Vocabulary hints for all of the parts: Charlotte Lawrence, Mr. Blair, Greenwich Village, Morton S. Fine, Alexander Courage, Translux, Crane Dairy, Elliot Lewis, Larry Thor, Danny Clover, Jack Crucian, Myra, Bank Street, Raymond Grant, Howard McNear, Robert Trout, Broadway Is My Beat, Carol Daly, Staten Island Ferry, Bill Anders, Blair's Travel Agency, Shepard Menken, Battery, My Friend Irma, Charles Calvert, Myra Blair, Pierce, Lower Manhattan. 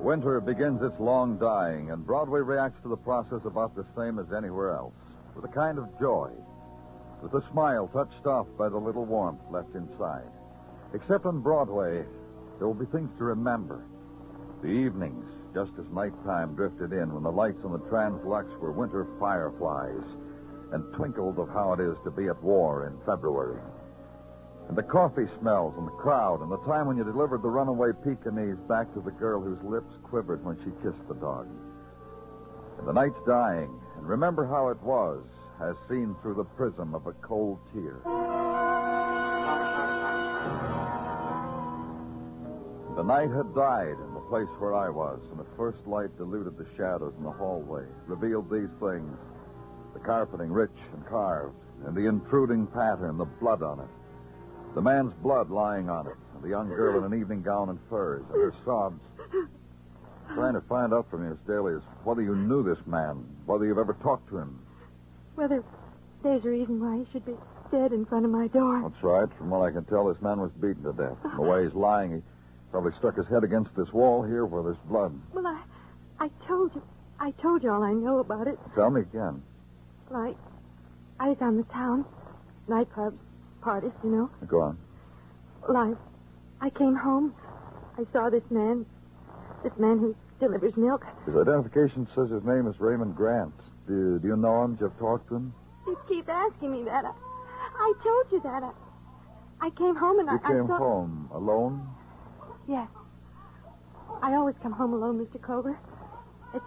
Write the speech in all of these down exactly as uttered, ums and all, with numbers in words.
Winter begins its long dying, and Broadway reacts to the process about the same as anywhere else, with a kind of joy, with a smile touched off by the little warmth left inside. Except on Broadway, there will be things to remember. The evenings, just as nighttime drifted in, when the lights on the Translux were winter fireflies, and twinkled of how it is to be at war in February. And the coffee smells and the crowd and the time when you delivered the runaway Pekingese back to the girl whose lips quivered when she kissed the dog. And the night's dying, and remember how it was, as seen through the prism of a cold tear. The night had died in the place where I was, and the first light diluted the shadows in the hallway, revealed these things, the carpeting rich and carved, and the intruding pattern, the blood on it. The man's blood lying on it, and the young girl in an evening gown and furs, and her sobs. I'm trying to find out from you, Miss Daly, is whether you knew this man, whether you've ever talked to him. Whether there's a reason why he should be dead in front of my door. That's right. From what I can tell, this man was beaten to death. The way he's lying, he probably struck his head against this wall here where there's blood. Well, I, I told you, I told you all I know about it. Tell me again. Like, I was on the town, nightclubs. Parties, you know. Go on. Well, I, I came home. I saw this man, this man who delivers milk. His identification says his name is Raymond Grant. Do, do you know him? Did you talk to him? You keep asking me that. I, I told you that. I, I came home and you I... You came I saw... home alone? Yes. I always come home alone, Mister Clover. It's,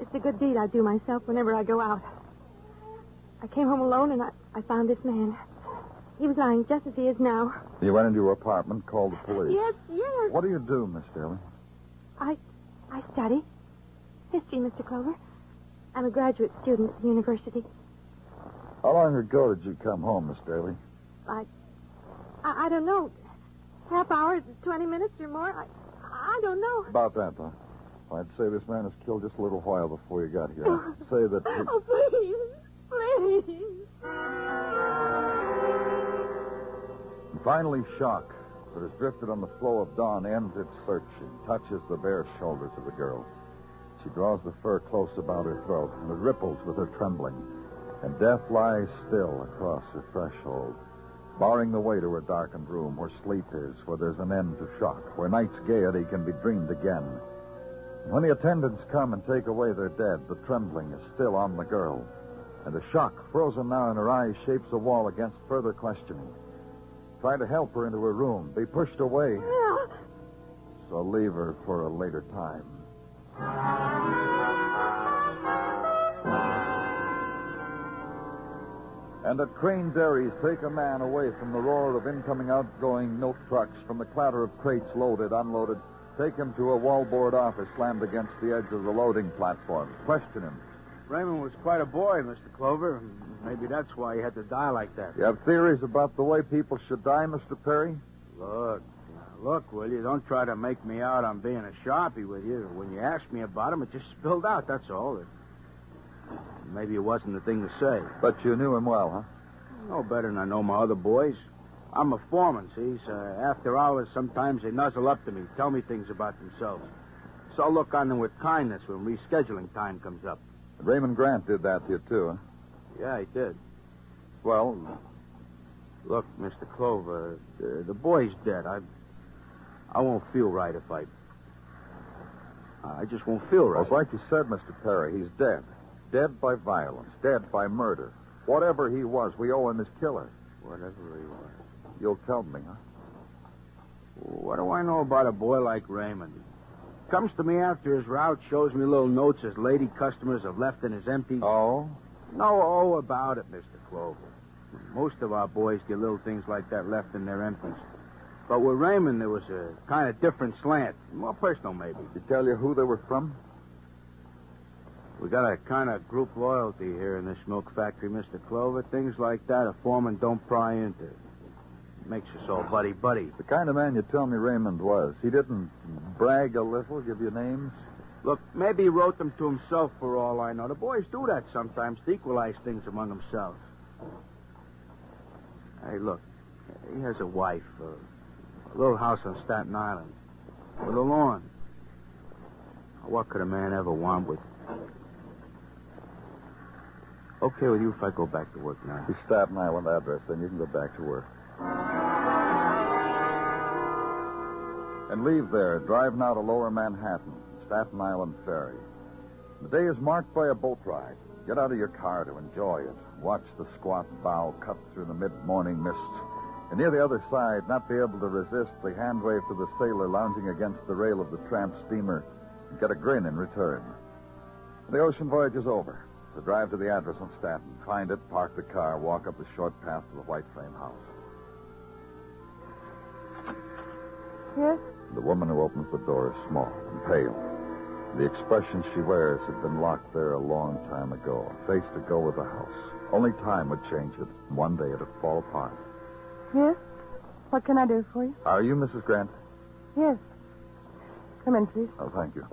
it's a good deed I do myself whenever I go out. I came home alone and I, I found this man. He was lying just as he is now. You went into your apartment, called the police. Yes, yes. What do you do, Miss Daly? I I study history, Mister Clover. I'm a graduate student at the university. How long ago did you come home, Miss Daly? I, I I don't know. Half hour, twenty minutes or more. I I don't know. About that, huh? Well, I'd say this man was killed just a little while before you got here. I'd say that... He... Oh, please, please. Finally, shock that has drifted on the flow of dawn ends its search and touches the bare shoulders of the girl. She draws the fur close about her throat, and it ripples with her trembling, and death lies still across her threshold, barring the way to a darkened room where sleep is, where there's an end to shock, where night's gaiety can be dreamed again. When the attendants come and take away their dead, the trembling is still on the girl, and the shock, frozen now in her eyes, shapes a wall against further questioning. Try to help her into her room, be pushed away. Yeah. So leave her for a later time. And at Crane Dairy's, take a man away from the roar of incoming, outgoing milk trucks, from the clatter of crates loaded, unloaded. Take him to a wallboard office slammed against the edge of the loading platform. Question him. Raymond was quite a boy, Mister Clover. Maybe that's why he had to die like that. You have theories about the way people should die, Mister Perry? Look, look, will you? Don't try to make me out on being a sharpie with you. When you asked me about him, it just spilled out, that's all. It, maybe it wasn't the thing to say. But you knew him well, huh? No better than I know my other boys. I'm a foreman, see? So after hours, sometimes they nuzzle up to me, tell me things about themselves. So I'll look on them with kindness when rescheduling time comes up. Raymond Grant did that to you, too, huh? Yeah, he did. Well, look, Mister Clover, the, the boy's dead. I I won't feel right if I... I just won't feel right. Well, like you said, Mister Perry, he's dead. Dead by violence. Dead by murder. Whatever he was, we owe him his killer. Whatever he was. You'll tell me, huh? What do I know about a boy like Raymond? Comes to me after his route, shows me little notes his lady customers have left in his empty... Oh? No oh about it, Mister Clover. Most of our boys get little things like that left in their empties. But with Raymond, there was a kind of different slant. More personal, maybe. Did he tell you who they were from? We got a kind of group loyalty here in this milk factory, Mister Clover. Things like that a foreman don't pry into. Makes us all buddy-buddy. The kind of man you tell me Raymond was. He didn't brag a little, give you names? Look, maybe he wrote them to himself for all I know. The boys do that sometimes, to equalize things among themselves. Hey, look, he has a wife, uh, a little house on Staten Island, with a lawn. What could a man ever want with... Okay with you if I go back to work now? He's Staten Island address, then you can go back to work. And leave there, drive now to Lower Manhattan, Staten Island Ferry. The day is marked by a boat ride. Get out of your car to enjoy it. Watch the squat bow cut through the mid-morning mist. And near the other side, not be able to resist the hand wave to the sailor lounging against the rail of the tramp steamer and get a grin in return. The ocean voyage is over. So drive to the address on Staten. Find it, park the car, walk up the short path to the white frame house. Yes? The woman who opens the door is small and pale. The expression she wears had been locked there a long time ago, a face to go with the house. Only time would change it. One day it'd fall apart. Yes? What can I do for you? Are you Missus Grant? Yes. Come in, please. Oh, thank you.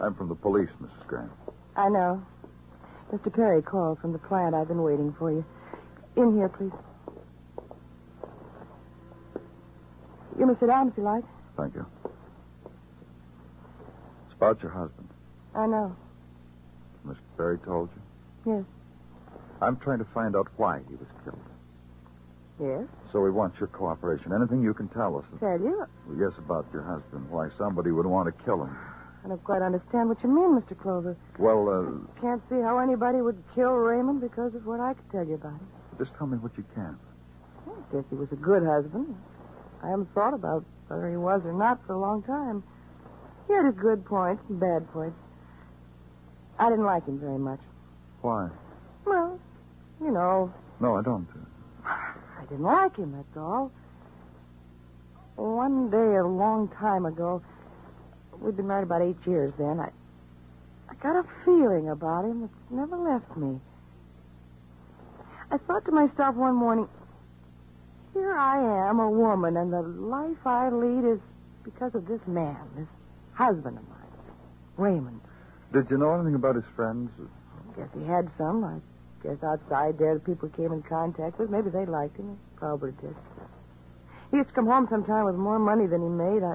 I'm from the police, Missus Grant. I know. Mister Perry called from the plant. I've been waiting for you. In here, please. You may sit down if you like. Thank you. It's about your husband. I know. Mister Perry told you? Yes. I'm trying to find out why he was killed. Yes? So we want your cooperation. Anything you can tell us. Tell you? Well, yes, about your husband. Why somebody would want to kill him. I don't quite understand what you mean, Mister Clover. Well, uh... I can't see how anybody would kill Raymond because of what I could tell you about him. Just tell me what you can. I guess he was a good husband. I haven't thought about whether he was or not for a long time. He had his good points and bad points. I didn't like him very much. Why? Well, you know... No, I don't. I didn't like him, that's all. One day a long time ago... We'd been married about eight years then. I I got a feeling about him that's never left me. I thought to myself one morning, here I am, a woman, and the life I lead is because of this man, this husband of mine, Raymond. Did you know anything about his friends? I guess he had some. I guess outside there, the people he came in contact with, maybe they liked him. Probably did. He used to come home sometime with more money than he made. I...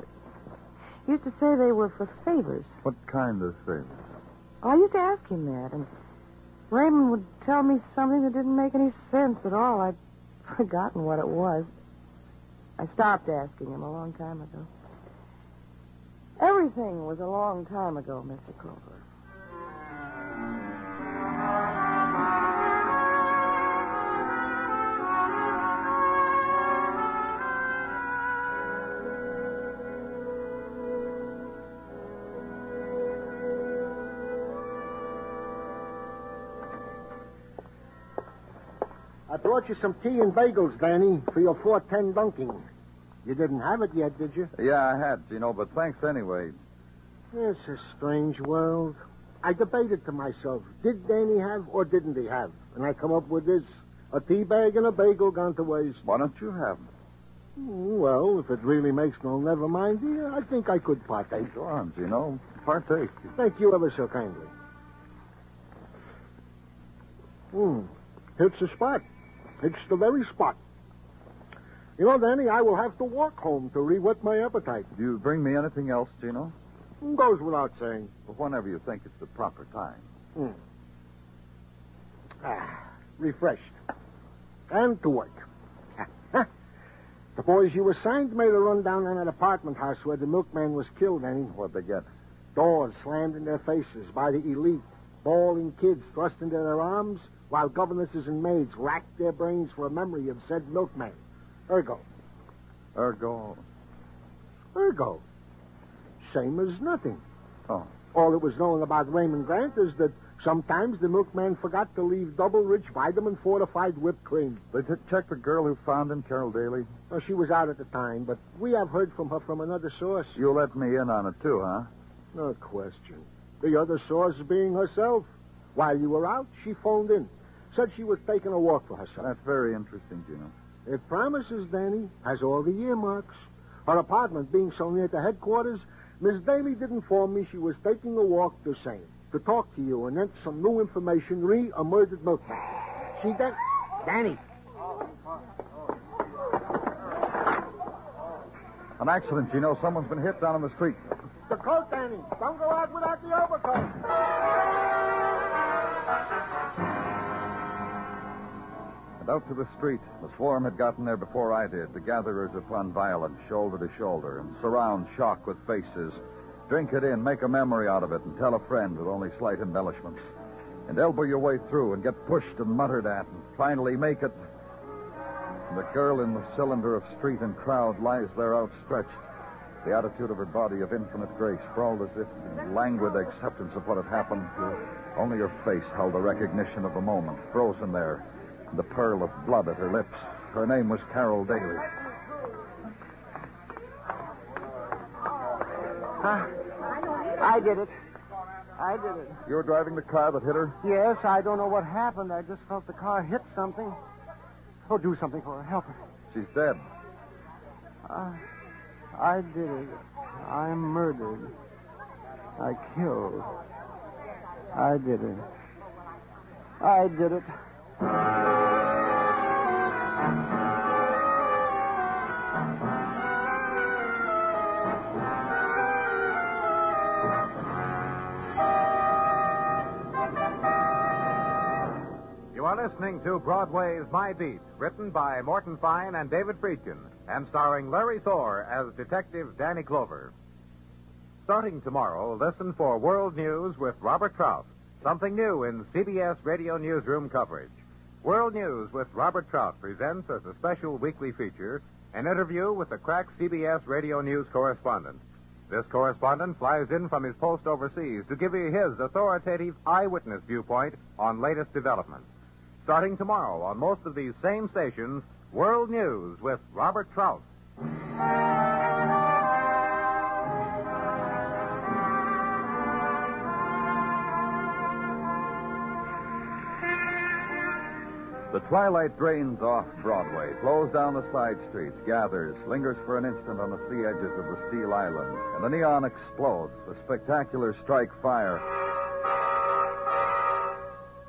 He used to say they were for favors. What kind of favors? I used to ask him that, and Raymond would tell me something that didn't make any sense at all. I'd forgotten what it was. I stopped asking him a long time ago. Everything was a long time ago, Mister Clover. I brought you some tea and bagels, Danny, for your four ten dunking. You didn't have it yet, did you? Yeah, I had, you know, but thanks anyway. It's a strange world. I debated to myself, did Danny have or didn't he have? And I come up with this, a tea bag and a bagel gone to waste. Why don't you have them? Well, if it really makes no never mind, dear, I think I could partake. Your arms, you know, partake. Thank you ever so kindly. Hmm, hits the spot. It's the very spot. You know, Danny, I will have to walk home to re-whet my appetite. Do you bring me anything else, Gino? Goes without saying. But whenever you think it's the proper time. Mm. Ah, refreshed. And to work. The boys you assigned made a run down in an apartment house where the milkman was killed, Danny. What'd they get? Doors slammed in their faces by the elite. Bawling kids thrust into their arms, while governesses and maids racked their brains for a memory of said milkman. Ergo. Ergo. Ergo. Same as nothing. Oh. All that was known about Raymond Grant is that sometimes the milkman forgot to leave double-rich vitamin-fortified whipped cream. They checked the girl who found him, Carol Daly? Well, she was out at the time, but we have heard from her from another source. You let me in on it, too, huh? No question. The other source being herself. While you were out, she phoned in. Said she was taking a walk for herself. That's very interesting, Gino. It promises, Danny, has all the earmarks. Her apartment being so near to headquarters, Miss Daly did inform me she was taking a walk the same, to talk to you and then some new information re-emerged milkman. She then... Danny! An accident, Gino. Someone's been hit down on the street. The coat, Danny. Don't go out without the overcoat. And out to the street, the swarm had gotten there before I did, the gatherers upon violence, shoulder to shoulder, and surround shock with faces. Drink it in, make a memory out of it, and tell a friend with only slight embellishments. And elbow your way through and get pushed and muttered at, and finally make it. And the girl in the cylinder of street and crowd lies there outstretched, the attitude of her body of infinite grace, sprawled as if in languid acceptance of what had happened. Only her face held the recognition of the moment, frozen there. The pearl of blood at her lips. Her name was Carol Daly. Huh? I did it. I did it. You were driving the car that hit her? Yes, I don't know what happened. I just felt the car hit something. Oh, do something for her. Help her. She's dead. I, I did it. I murdered. I killed. I did it. I did it. You are listening to Broadway's My Beat, written by Morton Fine and David Friedkin, and starring Larry Thor as Detective Danny Clover. Starting tomorrow, listen for World News with Robert Trout, something new in C B S Radio Newsroom coverage. World News with Robert Trout presents as a special weekly feature an interview with the crack C B S Radio News correspondent. This correspondent flies in from his post overseas to give you his authoritative eyewitness viewpoint on latest developments. Starting tomorrow on most of these same stations, World News with Robert Trout. The twilight drains off Broadway, flows down the side streets, gathers, lingers for an instant on the sea edges of the Steel Island, and the neon explodes, the spectacular strike fire.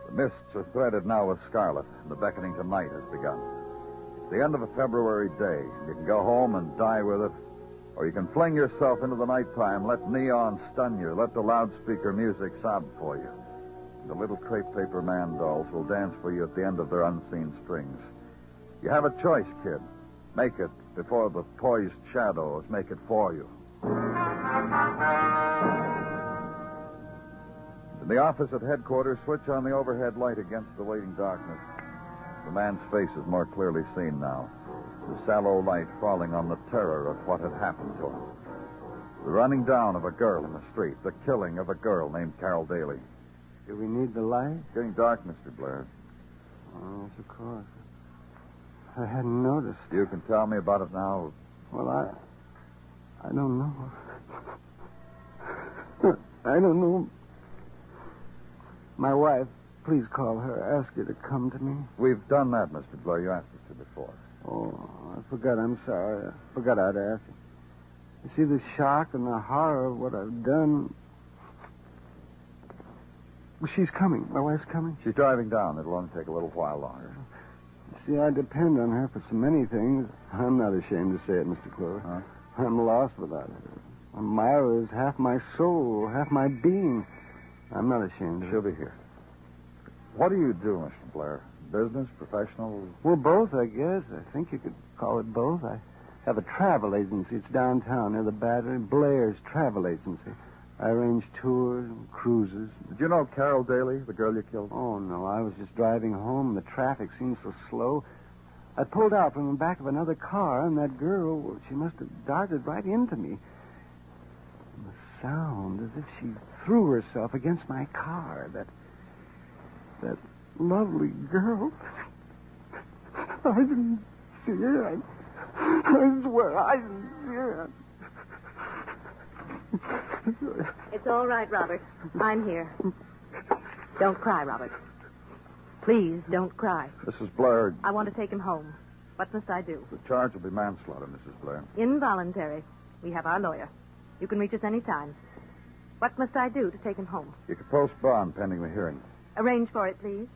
The mists are threaded now with scarlet, and the beckoning to night has begun. It's the end of a February day. You can go home and die with it, or you can fling yourself into the nighttime, let neon stun you, let the loudspeaker music sob for you. The little crepe paper man dolls will dance for you at the end of their unseen strings. You have a choice, kid. Make it before the poised shadows make it for you. In the office at headquarters, switch on the overhead light against the waiting darkness. The man's face is more clearly seen now, the sallow light falling on the terror of what had happened to him. The running down of a girl in the street, the killing of a girl named Carol Daly. Do we need the light? It's getting dark, Mister Blair. Oh, yes, of course. I hadn't noticed. You can tell me about it now. Well, I... I don't know. I don't know. My wife... Please call her. Ask her to come to me. We've done that, Mister Blair. You asked us to before. Oh, I forgot. I'm sorry. I forgot I'd ask you. You see, the shock and the horror of what I've done. Well, she's coming. My wife's coming. She's driving down. It'll only take a little while longer. You see, I depend on her for so many things. I'm not ashamed to say it, Mister Clover. Huh? I'm lost without her. Myra is half my soul, half my being. I'm not ashamed of her. She'll be here. What do you do, Mister Blair? Business, professional? Well, both, I guess. I think you could call it both. I have a travel agency. It's downtown near the Battery. Blair's Travel Agency. I arrange tours and cruises. Did you know Carol Daly, the girl you killed? Oh, no. I was just driving home. The traffic seemed so slow. I pulled out from the back of another car, and that girl, well, she must have darted right into me. And the sound, as if she threw herself against my car, that... That lovely girl. I didn't see her. I, I swear I didn't see her. It's all right, Robert. I'm here. Don't cry, Robert. Please don't cry. Missus Blair. I want to take him home. What must I do? The charge will be manslaughter, Missus Blair. Involuntary. We have our lawyer. You can reach us any time. What must I do to take him home? You can post bond pending the hearing. Arrange for it, please.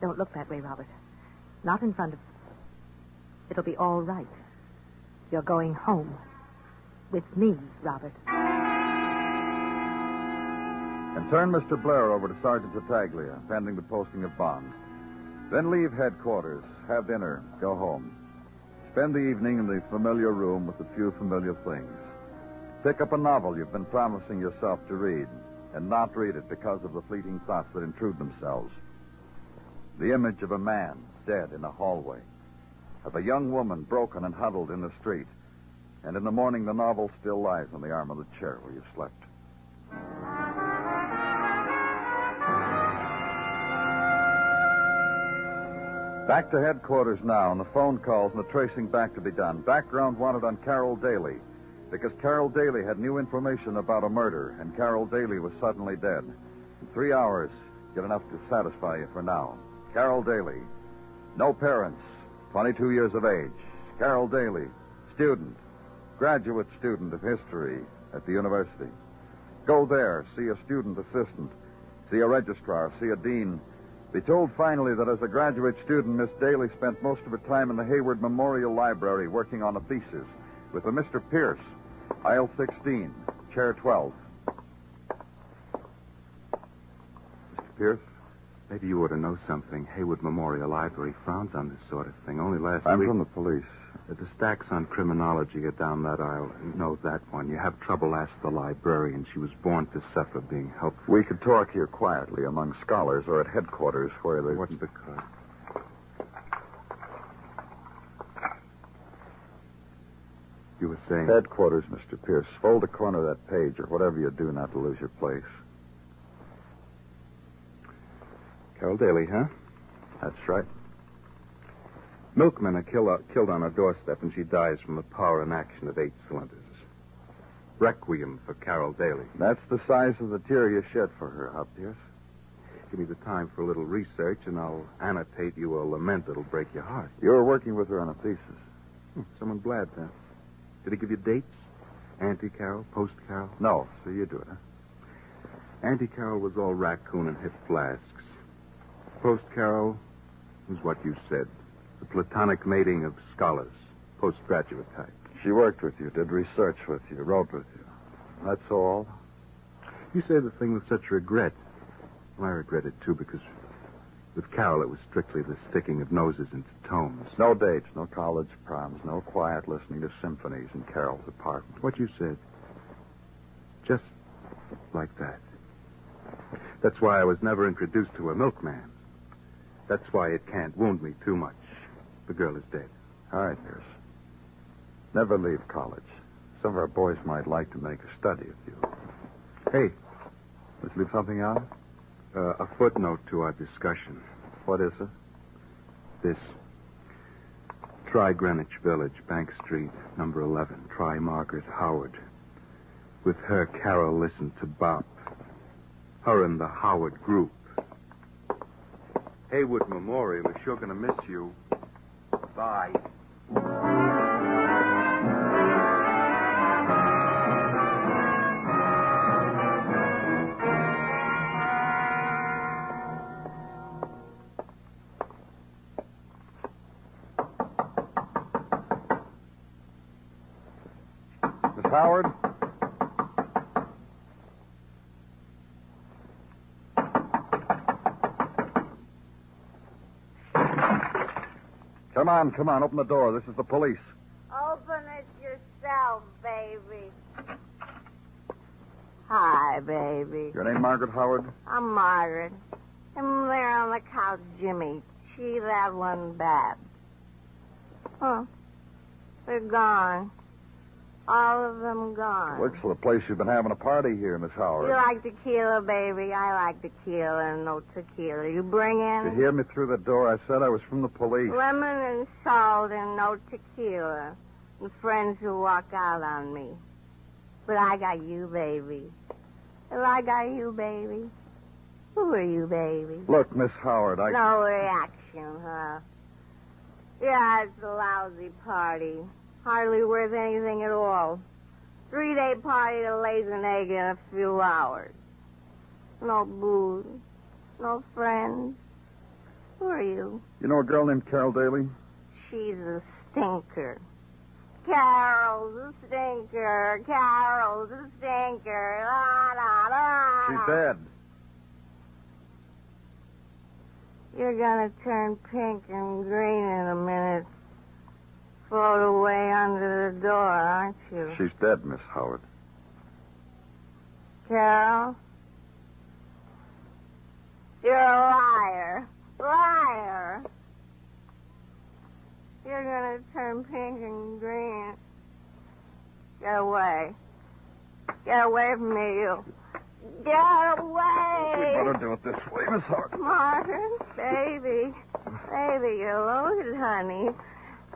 Don't look that way, Robert. Not in front of... It'll be all right. You're going home. With me, Robert. And turn Mister Blair over to Sergeant Tartaglia, pending the posting of bond. Then leave headquarters, have dinner, go home. Spend the evening in the familiar room with a few familiar things. Pick up a novel you've been promising yourself to read, and not read it because of the fleeting thoughts that intrude themselves. The image of a man dead in a hallway, of a young woman broken and huddled in the street, and in the morning the novel still lies on the arm of the chair where you slept. Back to headquarters now, and the phone calls and the tracing back to be done. Background wanted on Carol Daly. Because Carol Daly had new information about a murder, and Carol Daly was suddenly dead. In three hours, get enough to satisfy you for now. Carol Daly. No parents. twenty-two years of age. Carol Daly. Student. Graduate student of history at the university. Go there. See a student assistant. See a registrar. See a dean. Be told finally that as a graduate student, Miss Daly spent most of her time in the Hayward Memorial Library working on a thesis with a Mister Pierce. Aisle sixteen, chair twelve. Mister Pierce? Maybe you ought to know something. Hayward Memorial Library frowns on this sort of thing. Only last I'm week... I'm from the police. The stacks on criminology are down that aisle. No, that one. You have trouble, ask the librarian. She was born to suffer being helpful. We could talk here quietly among scholars or at headquarters where they... What's the card? You were saying... Headquarters, Mister Pierce. Fold a corner of that page or whatever you do not to lose your place. Carol Daly, huh? That's right. Milkmen are kill- killed on her doorstep, and she dies from the power and action of eight cylinders. Requiem for Carol Daly. That's the size of the tear you shed for her, huh, Pierce? Give me the time for a little research, and I'll annotate you a lament that'll break your heart. You were working with her on a thesis. Hmm, someone blabbed that. Did he give you dates? Anti-Carol? Post-Carol? No. So you do it, huh? Anti-Carol was all raccoon and hip flasks. Post-Carol was what you said. The platonic mating of scholars. Postgraduate type. She worked with you, did research with you, wrote with you. That's all? You say the thing with such regret. I regret it, too, because with Carol, it was strictly the sticking of noses into tomes. No dates, no college proms, no quiet listening to symphonies in Carol's apartment. What you said. Just like that. That's why I was never introduced to a milkman. That's why it can't wound me too much. The girl is dead. All right, Pierce. Never leave college. Some of our boys might like to make a study of you. Hey, let's leave something out? Uh, a footnote to our discussion. What is it? This. Try Greenwich Village, Bank Street, number eleven. Try Margaret Howard. With her, Carol listened to Bop. Her and the Howard group. Hayward Memorial, we're sure going to miss you. Bye. Miss Howard? Come on, come on, open the door. This is the police. Open it yourself, baby. Hi, baby. Your name Margaret Howard? I'm Margaret. I'm there on the couch, Jimmy. She that one bad. Huh. They're gone. All of them gone. Looks like the place you've been having a party here, Miss Howard. You like tequila, baby. I like tequila and no tequila. You bring in... You hear me through the door. I said I was from the police. Lemon and salt and no tequila. And friends who walk out on me. But I got you, baby. Well, I got you, baby. Who are you, baby? Look, Miss Howard, I... No reaction, huh? Yeah, it's a lousy party. Hardly worth anything at all. Three-day party to lays an egg in a few hours. No booze. No friends. Who are you? You know a girl named Carol Daly? She's a stinker. Carol's a stinker. Carol's a stinker. La, la, la. She's dead. You're gonna turn pink and green in a minute. Float away under the door, aren't you? She's dead, Miss Howard. Carol? You're a liar. Liar! You're gonna turn pink and green. Get away. Get away from me, you. Get away! We better do it this way, Miss Howard. Martin, baby. Baby, you're loaded, honey.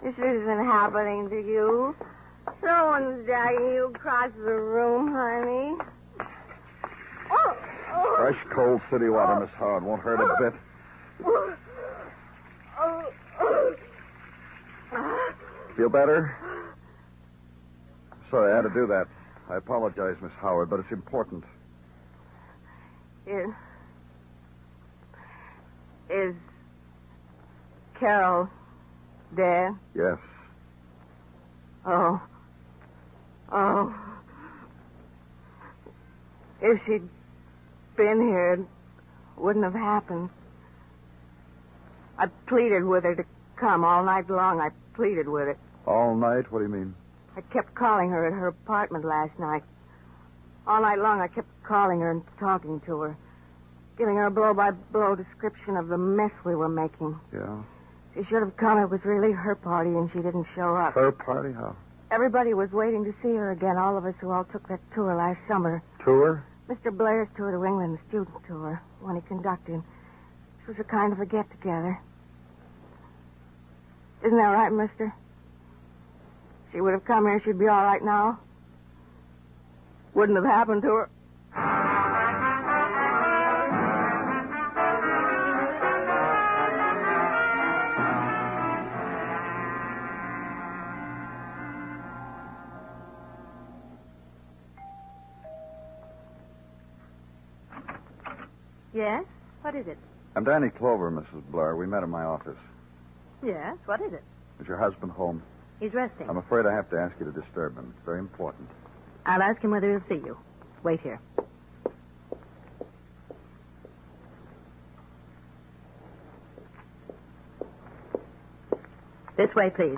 This isn't happening to you. Someone's dragging you across the room, honey. Oh, oh, fresh, cold city water, oh, Miss Howard. Won't hurt a bit. Oh, oh, oh. Feel better? Sorry, I had to do that. I apologize, Miss Howard, but it's important. Is... Is... Carol... Dad? Yes. Oh. Oh. If she'd been here, it wouldn't have happened. I pleaded with her to come all night long. I pleaded with her. All night? What do you mean? I kept calling her at her apartment last night. All night long, I kept calling her and talking to her, giving her a blow-by-blow description of the mess we were making. Yeah. She should have come. It was really her party, and she didn't show up. Her party? How? Everybody was waiting to see her again, all of us who all took that tour last summer. Tour? Mister Blair's tour to England, the student tour, one he conducted. It was a kind of a get-together. Isn't that right, mister? If she would have come here, she'd be all right now. Wouldn't have happened to her. Yes? What is it? I'm Danny Clover, Missus Blair. We met in my office. Yes? What is it? Is your husband home? He's resting. I'm afraid I have to ask you to disturb him. It's very important. I'll ask him whether he'll see you. Wait here. This way, please.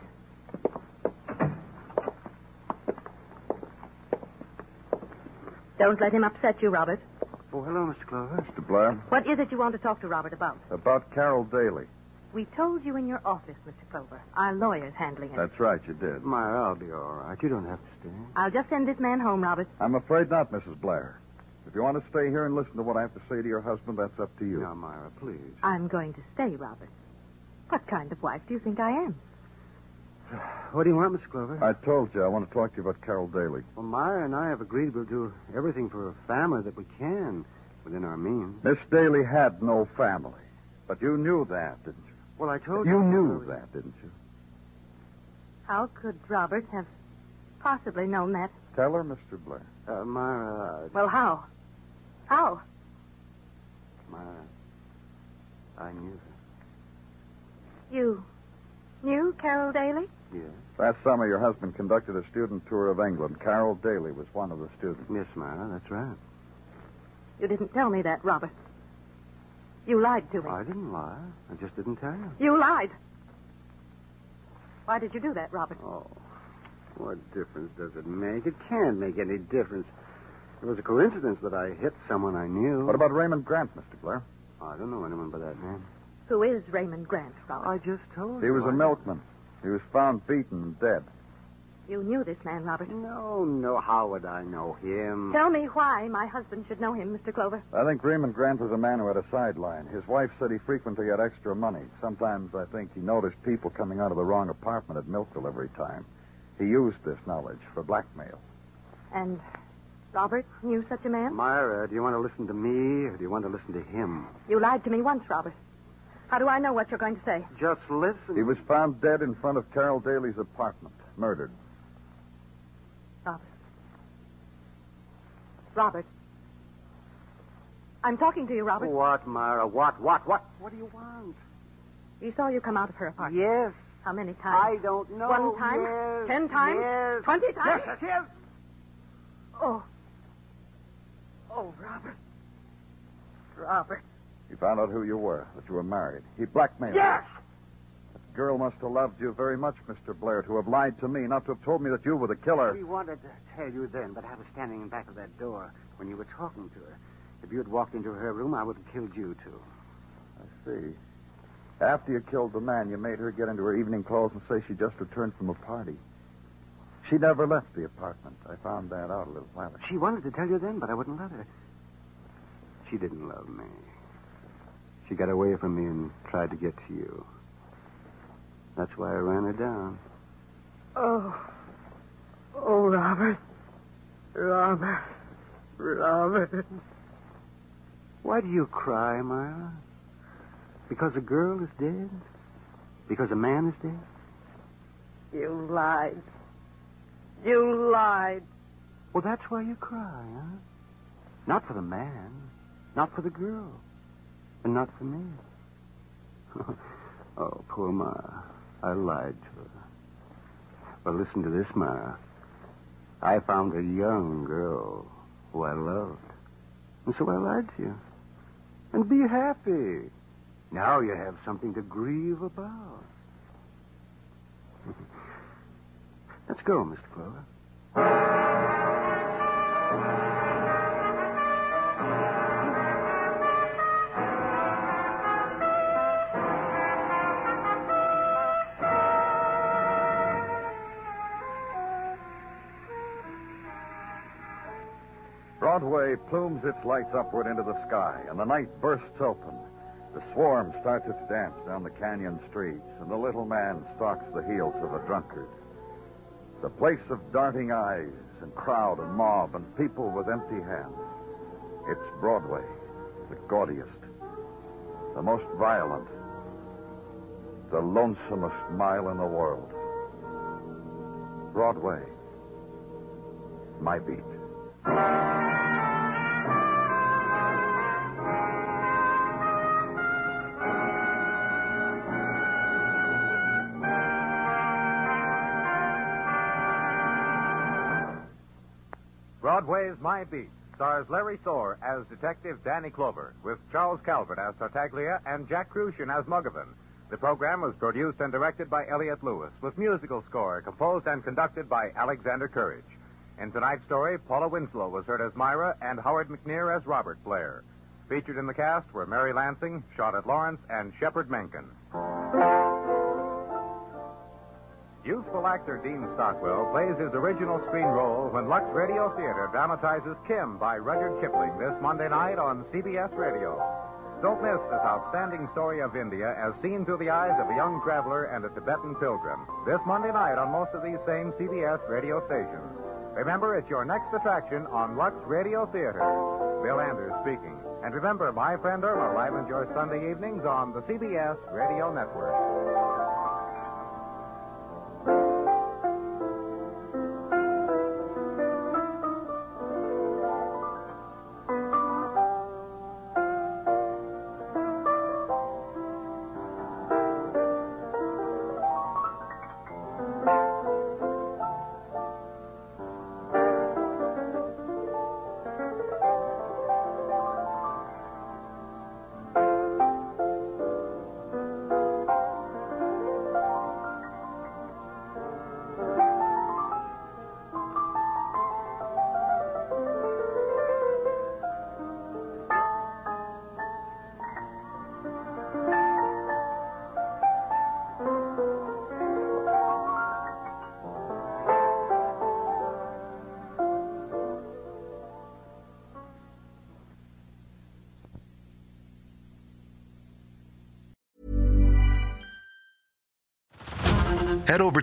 Don't let him upset you, Robert. Oh, hello, Mister Clover. Mister Blair. What is it you want to talk to Robert about? About Carol Daly. We told you in your office, Mister Clover. Our lawyer's handling it. That's right, you did. Myra, I'll be all right. You don't have to stay. I'll just send this man home, Robert. I'm afraid not, Missus Blair. If you want to stay here and listen to what I have to say to your husband, that's up to you. Now, Myra, please. I'm going to stay, Robert. What kind of wife do you think I am? What do you want, Miss Clover? I told you I want to talk to you about Carol Daly. Well, Myra and I have agreed we'll do everything for a family that we can within our means. Miss Daly had no family. But you knew that, didn't you? Well, I told you... You knew that, didn't you? How could Robert have possibly known that? Tell her, Mister Blair. Uh, Myra... Well, how? How? Myra, I knew her. You knew Carol Daly? Yes. Last summer, your husband conducted a student tour of England. Carol Daly was one of the students. Yes, Myra, that's right. You didn't tell me that, Robert. You lied to me. I didn't lie. I just didn't tell you. You lied. Why did you do that, Robert? Oh, what difference does it make? It can't make any difference. It was a coincidence that I hit someone I knew. What about Raymond Grant, Mister Blair? I don't know anyone by that name. Who is Raymond Grant, Robert? I just told you. He was a milkman. He was found beaten and dead. You knew this man, Robert. No, no. How would I know him? Tell me why my husband should know him, Mister Clover. I think Raymond Grant was a man who had a sideline. His wife said he frequently got extra money. Sometimes I think he noticed people coming out of the wrong apartment at milk delivery time. He used this knowledge for blackmail. And Robert knew such a man? Myra, do you want to listen to me or do you want to listen to him? You lied to me once, Robert. How do I know what you're going to say? Just listen. He was found dead in front of Carol Daly's apartment, murdered. Robert. Robert. I'm talking to you, Robert. What, Myra? What, what, what? What do you want? You saw you come out of her apartment. Yes. How many times? I don't know. One time? Yes. Ten times? Yes. Twenty times? Yes, yes, yes. Oh. Oh, Robert. Robert. He found out who you were, that you were married. He blackmailed you. Yes! That girl must have loved you very much, Mister Blair, to have lied to me, not to have told me that you were the killer. She wanted to tell you then, but I was standing in back of that door when you were talking to her. If you had walked into her room, I would have killed you, too. I see. After you killed the man, you made her get into her evening clothes and say she just returned from a party. She never left the apartment. I found that out a little while ago. She wanted to tell you then, but I wouldn't let her. She didn't love me. She got away from me and tried to get to you. That's why I ran her down. Oh. Oh, Robert. Robert. Robert. Why do you cry, Myra? Because a girl is dead? Because a man is dead? You lied. You lied. Well, that's why you cry, huh? Not for the man. Not for the girl. And not for me. Oh, poor Myra. I lied to her. Well, listen to this, Myra. I found a young girl who I loved. And so I lied to you. And be happy. Now you have something to grieve about. Let's go, Mister Clover. Broadway plumes its lights upward into the sky, and the night bursts open. The swarm starts its dance down the canyon streets, and the little man stalks the heels of a drunkard. The place of darting eyes and crowd and mob and people with empty hands. It's Broadway, the gaudiest, the most violent, the lonesomest mile in the world. Broadway, my beat. Broadway's My Beat stars Larry Thor as Detective Danny Clover, with Charles Calvert as Tartaglia and Jack Crucian as Mugovan. The program was produced and directed by Elliot Lewis, with musical score composed and conducted by Alexander Courage. In tonight's story, Paula Winslow was heard as Myra and Howard McNear as Robert Blair. Featured in the cast were Mary Lansing, Charlotte Lawrence, and Shepard Menken. Youthful actor Dean Stockwell plays his original screen role when Lux Radio Theater dramatizes Kim by Rudyard Kipling this Monday night on C B S Radio. Don't miss this outstanding story of India as seen through the eyes of a young traveler and a Tibetan pilgrim. This Monday night on most of these same C B S radio stations. Remember, it's your next attraction on Lux Radio Theater. Bill Anders speaking. And remember, My Friend Irma livens your Sunday evenings on the C B S Radio Network. Head over